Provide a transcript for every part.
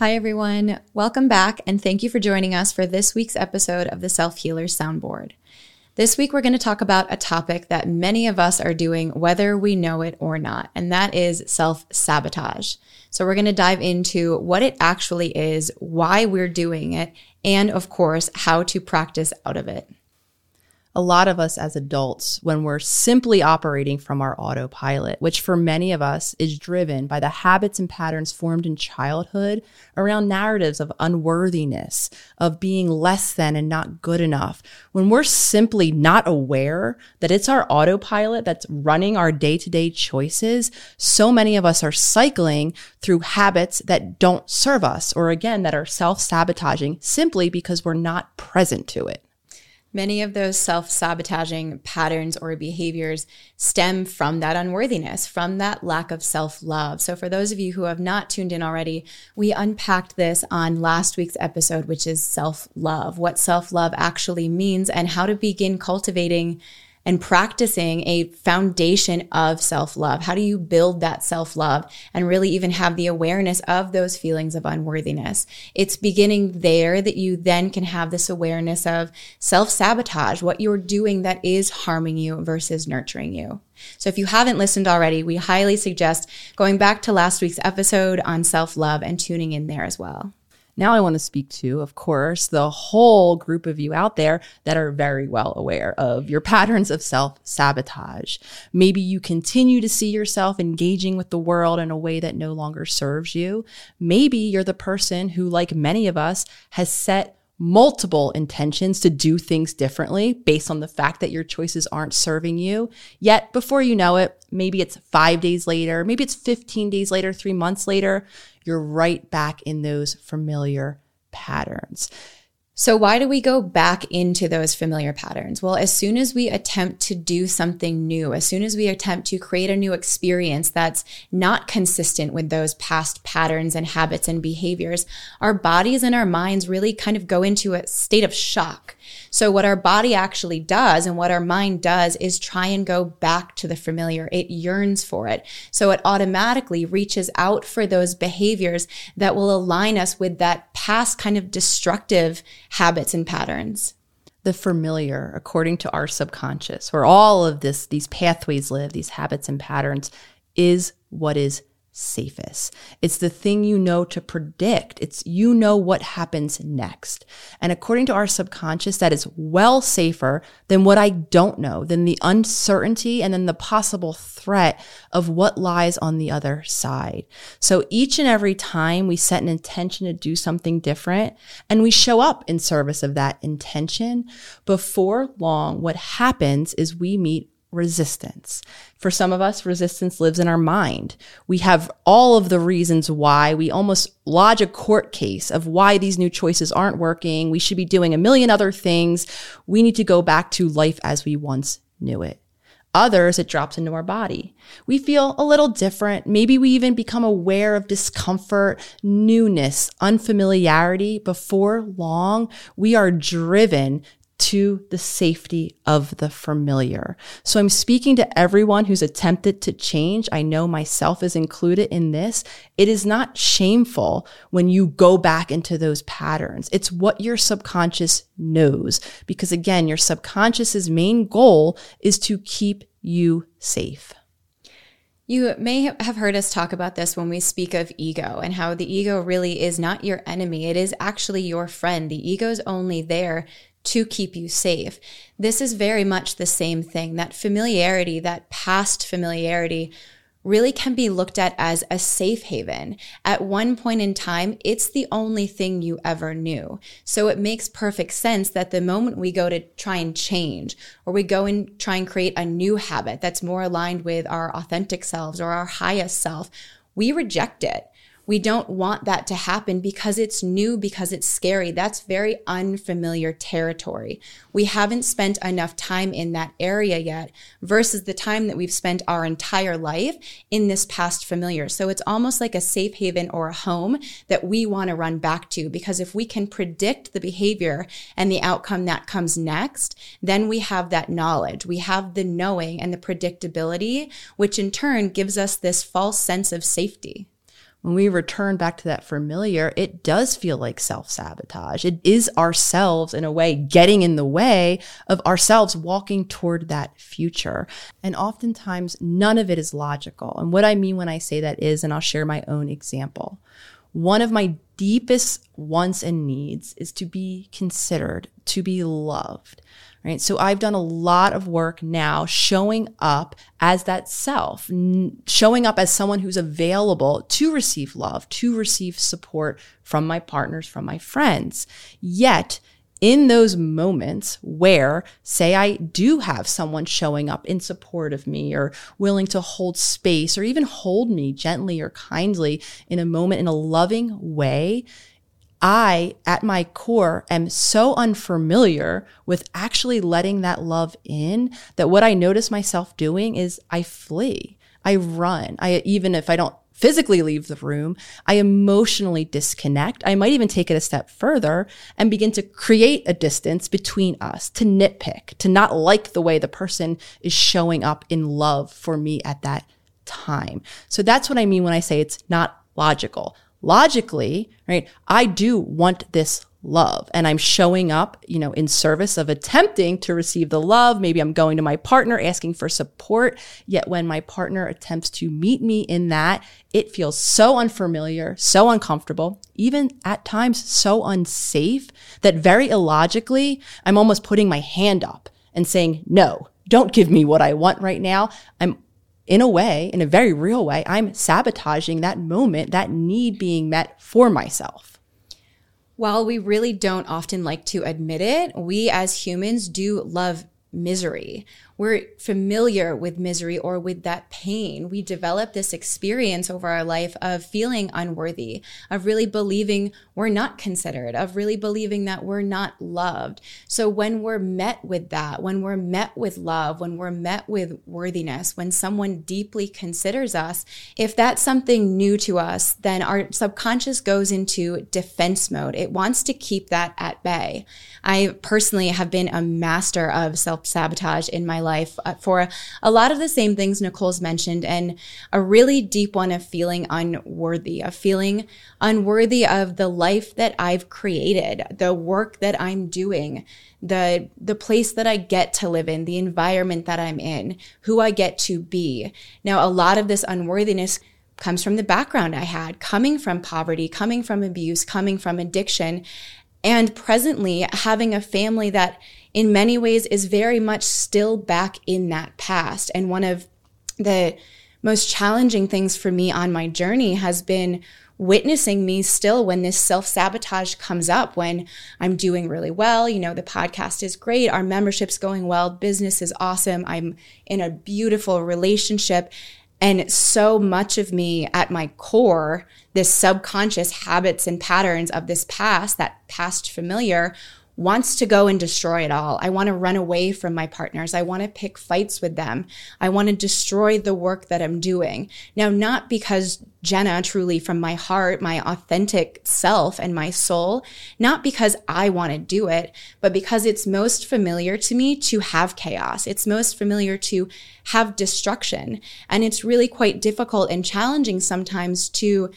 Hi, everyone. Welcome back, and thank you for joining us for this week's episode of the Self-Healers Soundboard. This week, we're going to talk about a topic that many of us are doing, whether we know it or not, and that is self-sabotage. So we're going to dive into what it actually is, why we're doing it, and of course, how to practice out of it. A lot of us as adults, when we're simply operating from our autopilot, which for many of us is driven by the habits and patterns formed in childhood around narratives of unworthiness, of being less than and not good enough, when we're simply not aware that it's our autopilot that's running our day-to-day choices, so many of us are cycling through habits that don't serve us, or again, that are self-sabotaging simply because we're not present to it. Many of those self-sabotaging patterns or behaviors stem from that unworthiness, from that lack of self-love. So for those of you who have not tuned in already, we unpacked this on last week's episode, which is self-love, what self-love actually means and how to begin cultivating and practicing a foundation of self-love. How do you build that self-love and really even have the awareness of those feelings of unworthiness? It's beginning there that you then can have this awareness of self-sabotage, what you're doing that is harming you versus nurturing you. So if you haven't listened already, we highly suggest going back to last week's episode on self-love and tuning in there as well. Now I want to speak to, of course, the whole group of you out there that are very well aware of your patterns of self-sabotage. Maybe you continue to see yourself engaging with the world in a way that no longer serves you. Maybe you're the person who, like many of us, has set multiple intentions to do things differently based on the fact that your choices aren't serving you. Yet, before you know it, maybe it's 5 days later, maybe it's 15 days later, 3 months later, you're right back in those familiar patterns. So why do we go back into those familiar patterns? Well, as soon as we attempt to do something new, as soon as we attempt to create a new experience that's not consistent with those past patterns and habits and behaviors, our bodies and our minds really kind of go into a state of shock. So what our body actually does and what our mind does is try and go back to the familiar. It yearns for it. So it automatically reaches out for those behaviors that will align us with that past kind of destructive habits and patterns. The familiar, according to our subconscious, where all of these pathways live, these habits and patterns, is what is safest. It's the thing you know to predict. It's you know what happens next. And according to our subconscious, that is well safer than what I don't know, than the uncertainty and then the possible threat of what lies on the other side. So each and every time we set an intention to do something different and we show up in service of that intention, before long, what happens is we meet resistance. For some of us, resistance lives in our mind. We have all of the reasons why. We almost lodge a court case of why these new choices aren't working. We should be doing a million other things. We need to go back to life as we once knew it. Others, it drops into our body. We feel a little different. Maybe we even become aware of discomfort, newness, unfamiliarity. Before long, we are driven to the safety of the familiar. So I'm speaking to everyone who's attempted to change. I know myself is included in this. It is not shameful when you go back into those patterns. It's what your subconscious knows. Because again, your subconscious's main goal is to keep you safe. You may have heard us talk about this when we speak of ego and how the ego really is not your enemy. It is actually your friend. The ego's only there to keep you safe. This is very much the same thing. That familiarity, that past familiarity, really can be looked at as a safe haven. At one point in time, it's the only thing you ever knew. So it makes perfect sense that the moment we go to try and change, or we go and try and create a new habit that's more aligned with our authentic selves or our highest self, we reject it. We don't want that to happen because it's new, because it's scary. That's very unfamiliar territory. We haven't spent enough time in that area yet versus the time that we've spent our entire life in this past familiar. So it's almost like a safe haven or a home that we want to run back to, because if we can predict the behavior and the outcome that comes next, then we have that knowledge. We have the knowing and the predictability, which in turn gives us this false sense of safety. when we return back to that familiar, it does feel like self-sabotage. It is ourselves, in a way, getting in the way of ourselves walking toward that future. And oftentimes, none of it is logical. And what I mean when I say that is, and I'll share my own example, one of my deepest wants and needs is to be considered, to be loved, right? So I've done a lot of work now showing up as that self, showing up as someone who's available to receive love, to receive support from my partners, from my friends. Yet, in those moments where, say, I do have someone showing up in support of me or willing to hold space or even hold me gently or kindly in a moment in a loving way, I, at my core, am so unfamiliar with actually letting that love in that what I notice myself doing is I flee, I run. Even if I don't physically leave the room, I emotionally disconnect. I might even take it a step further and begin to create a distance between us, to nitpick, to not like the way the person is showing up in love for me at that time. So that's what I mean when I say it's not logical. Logically, right, I do want this love. And I'm showing up, in service of attempting to receive the love. Maybe I'm going to my partner asking for support. Yet when my partner attempts to meet me in that, it feels so unfamiliar, so uncomfortable, even at times so unsafe that very illogically, I'm almost putting my hand up and saying, no, don't give me what I want right now. In a very real way, I'm sabotaging that moment, that need being met for myself. While we really don't often like to admit it, we as humans do love misery. We're familiar with misery or with that pain. We develop this experience over our life of feeling unworthy, of really believing we're not considered, of really believing that we're not loved. So when we're met with that, when we're met with love, when we're met with worthiness, when someone deeply considers us, if that's something new to us, then our subconscious goes into defense mode. It wants to keep that at bay. I personally have been a master of self-sabotage in my life for a lot of the same things Nicole's mentioned, and a really deep one of feeling unworthy of the life that I've created, the work that I'm doing, the place that I get to live in, the environment that I'm in, who I get to be. Now, a lot of this unworthiness comes from the background I had, coming from poverty, coming from abuse, coming from addiction, and presently having a family that in many ways is very much still back in that past. And one of the most challenging things for me on my journey has been witnessing me still when this self-sabotage comes up, when I'm doing really well, the podcast is great, our membership's going well, business is awesome, I'm in a beautiful relationship. And so much of me at my core, this subconscious habits and patterns of this past, that past familiar, wants to go and destroy it all. I want to run away from my partners. I want to pick fights with them. I want to destroy the work that I'm doing. Now, not because Jenna truly from my heart, my authentic self and my soul, not because I want to do it, but because it's most familiar to me to have chaos. It's most familiar to have destruction. And it's really quite difficult and challenging sometimes to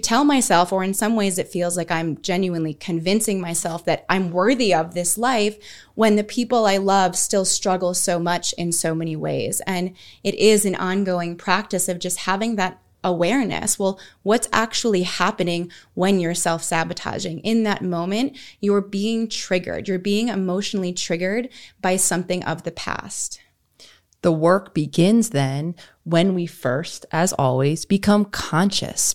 tell myself, or in some ways it feels like I'm genuinely convincing myself that I'm worthy of this life when the people I love still struggle so much in so many ways. And it is an ongoing practice of just having that awareness. Well, what's actually happening when you're self-sabotaging? In that moment, you're being triggered. You're being emotionally triggered by something of the past. The work begins then when we first, as always, become conscious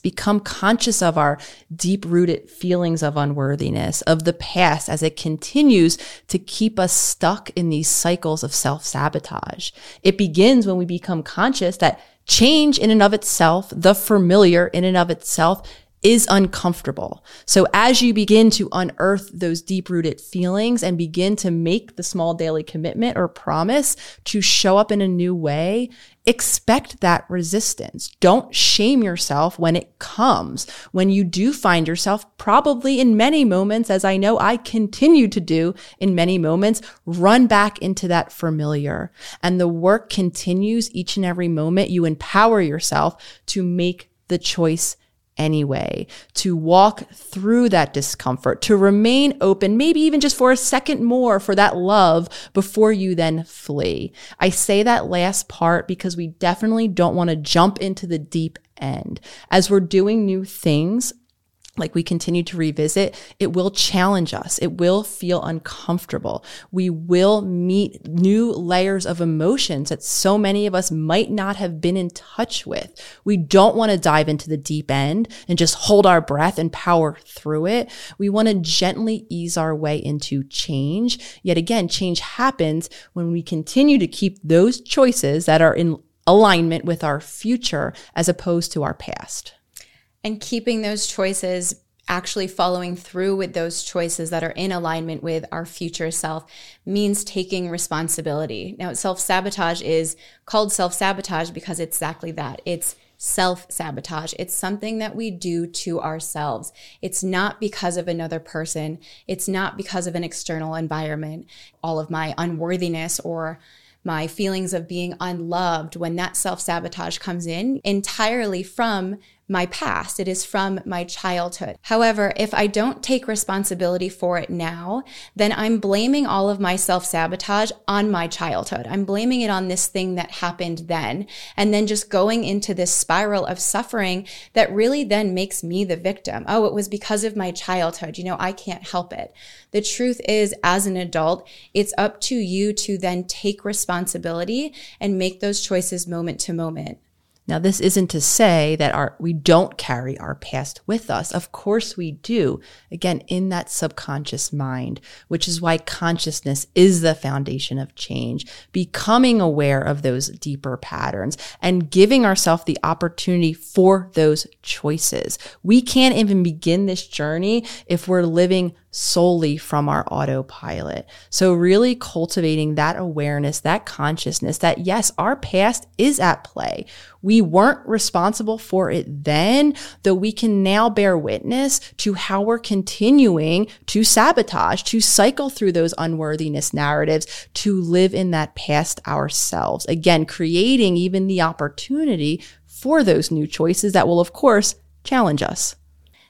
of our deep-rooted feelings of unworthiness, of the past as it continues to keep us stuck in these cycles of self-sabotage. It begins when we become conscious that change in and of itself, the familiar in and of itself, is uncomfortable. So as you begin to unearth those deep-rooted feelings and begin to make the small daily commitment or promise to show up in a new way, expect that resistance. Don't shame yourself when it comes. When you do find yourself, probably in many moments, as I know I continue to do in many moments, run back into that familiar. And the work continues each and every moment. You empower yourself to make the choice anyway, to walk through that discomfort, to remain open, maybe even just for a second more for that love before you then flee. I say that last part because we definitely don't want to jump into the deep end. As we're doing new things, like we continue to revisit, it will challenge us. It will feel uncomfortable. We will meet new layers of emotions that so many of us might not have been in touch with. We don't want to dive into the deep end and just hold our breath and power through it. We want to gently ease our way into change. Yet again, change happens when we continue to keep those choices that are in alignment with our future as opposed to our past. And keeping those choices, actually following through with those choices that are in alignment with our future self, means taking responsibility. Now, self-sabotage is called self-sabotage because it's exactly that. It's self-sabotage. It's something that we do to ourselves. It's not because of another person. It's not because of an external environment. All of my unworthiness or my feelings of being unloved, when that self-sabotage comes in, entirely from my past. It is from my childhood. However, if I don't take responsibility for it now, then I'm blaming all of my self-sabotage on my childhood. I'm blaming it on this thing that happened then, and then just going into this spiral of suffering that really then makes me the victim. Oh, it was because of my childhood. You know, I can't help it. The truth is, as an adult, it's up to you to then take responsibility and make those choices moment to moment. Now, this isn't to say that we don't carry our past with us. Of course we do, again, in that subconscious mind, which is why consciousness is the foundation of change, becoming aware of those deeper patterns and giving ourselves the opportunity for those choices. We can't even begin this journey if we're living solely from our autopilot. So really cultivating that awareness, that consciousness that yes, our past is at play. We weren't responsible for it then, though we can now bear witness to how we're continuing to sabotage, to cycle through those unworthiness narratives, to live in that past ourselves. Again, creating even the opportunity for those new choices that will, of course, challenge us.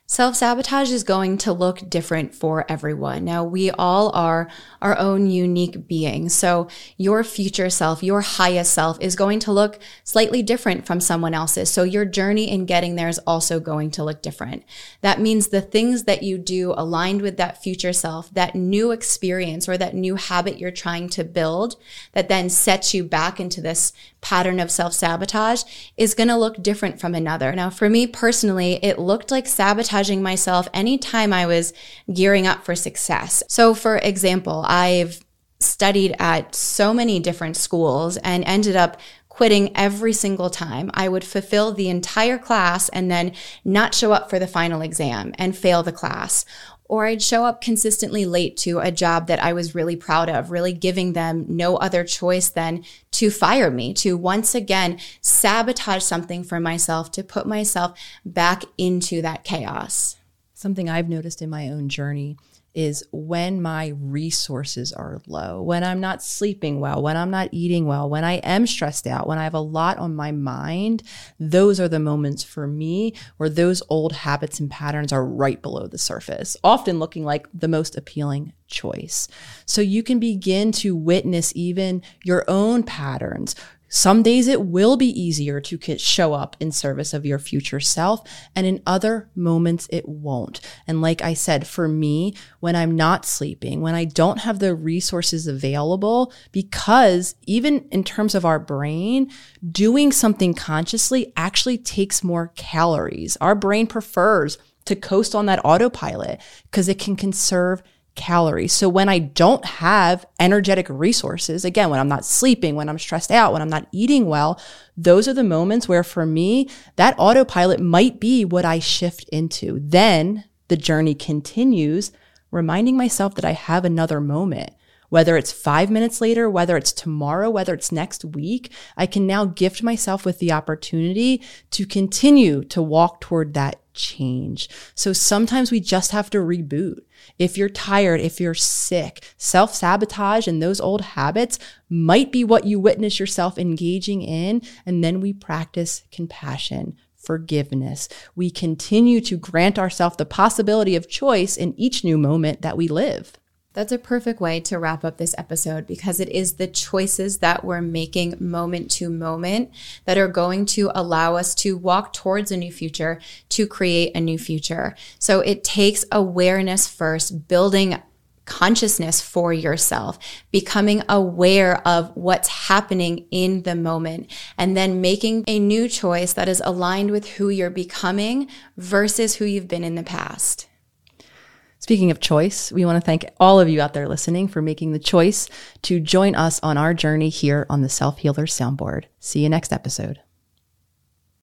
Self-sabotage is going to look different for everyone. Now, we all are our own unique beings. So your future self, your highest self, is going to look slightly different from someone else's. So your journey in getting there is also going to look different. That means the things that you do aligned with that future self, that new experience or that new habit you're trying to build that then sets you back into this pattern of self-sabotage is going to look different from another. Now, for me personally, it looked like sabotaging myself anytime I was gearing up for success. So for example, I've studied at so many different schools and ended up quitting every single time. I would fulfill the entire class and then not show up for the final exam and fail the class. Or I'd show up consistently late to a job that I was really proud of, really giving them no other choice than to fire me, to once again sabotage something for myself, to put myself back into that chaos. Something I've noticed in my own journey is when my resources are low, when I'm not sleeping well, when I'm not eating well, when I am stressed out, when I have a lot on my mind, those are the moments for me where those old habits and patterns are right below the surface, often looking like the most appealing choice. So you can begin to witness even your own patterns. Some days it will be easier to show up in service of your future self, and in other moments it won't. And like I said, for me, when I'm not sleeping, when I don't have the resources available, because even in terms of our brain, doing something consciously actually takes more calories. Our brain prefers to coast on that autopilot because it can conserve calories. So when I don't have energetic resources, again, when I'm not sleeping, when I'm stressed out, when I'm not eating well, those are the moments where for me, that autopilot might be what I shift into. Then the journey continues, reminding myself that I have another moment, whether it's 5 minutes later, whether it's tomorrow, whether it's next week. I can now gift myself with the opportunity to continue to walk toward that change. So sometimes we just have to reboot. If you're tired, if you're sick, self-sabotage and those old habits might be what you witness yourself engaging in. And then we practice compassion, forgiveness. We continue to grant ourselves the possibility of choice in each new moment that we live. That's a perfect way to wrap up this episode, because it is the choices that we're making moment to moment that are going to allow us to walk towards a new future, to create a new future. So it takes awareness first, building consciousness for yourself, becoming aware of what's happening in the moment, and then making a new choice that is aligned with who you're becoming versus who you've been in the past. Speaking of choice, we want to thank all of you out there listening for making the choice to join us on our journey here on the Self Healers Soundboard. See you next episode.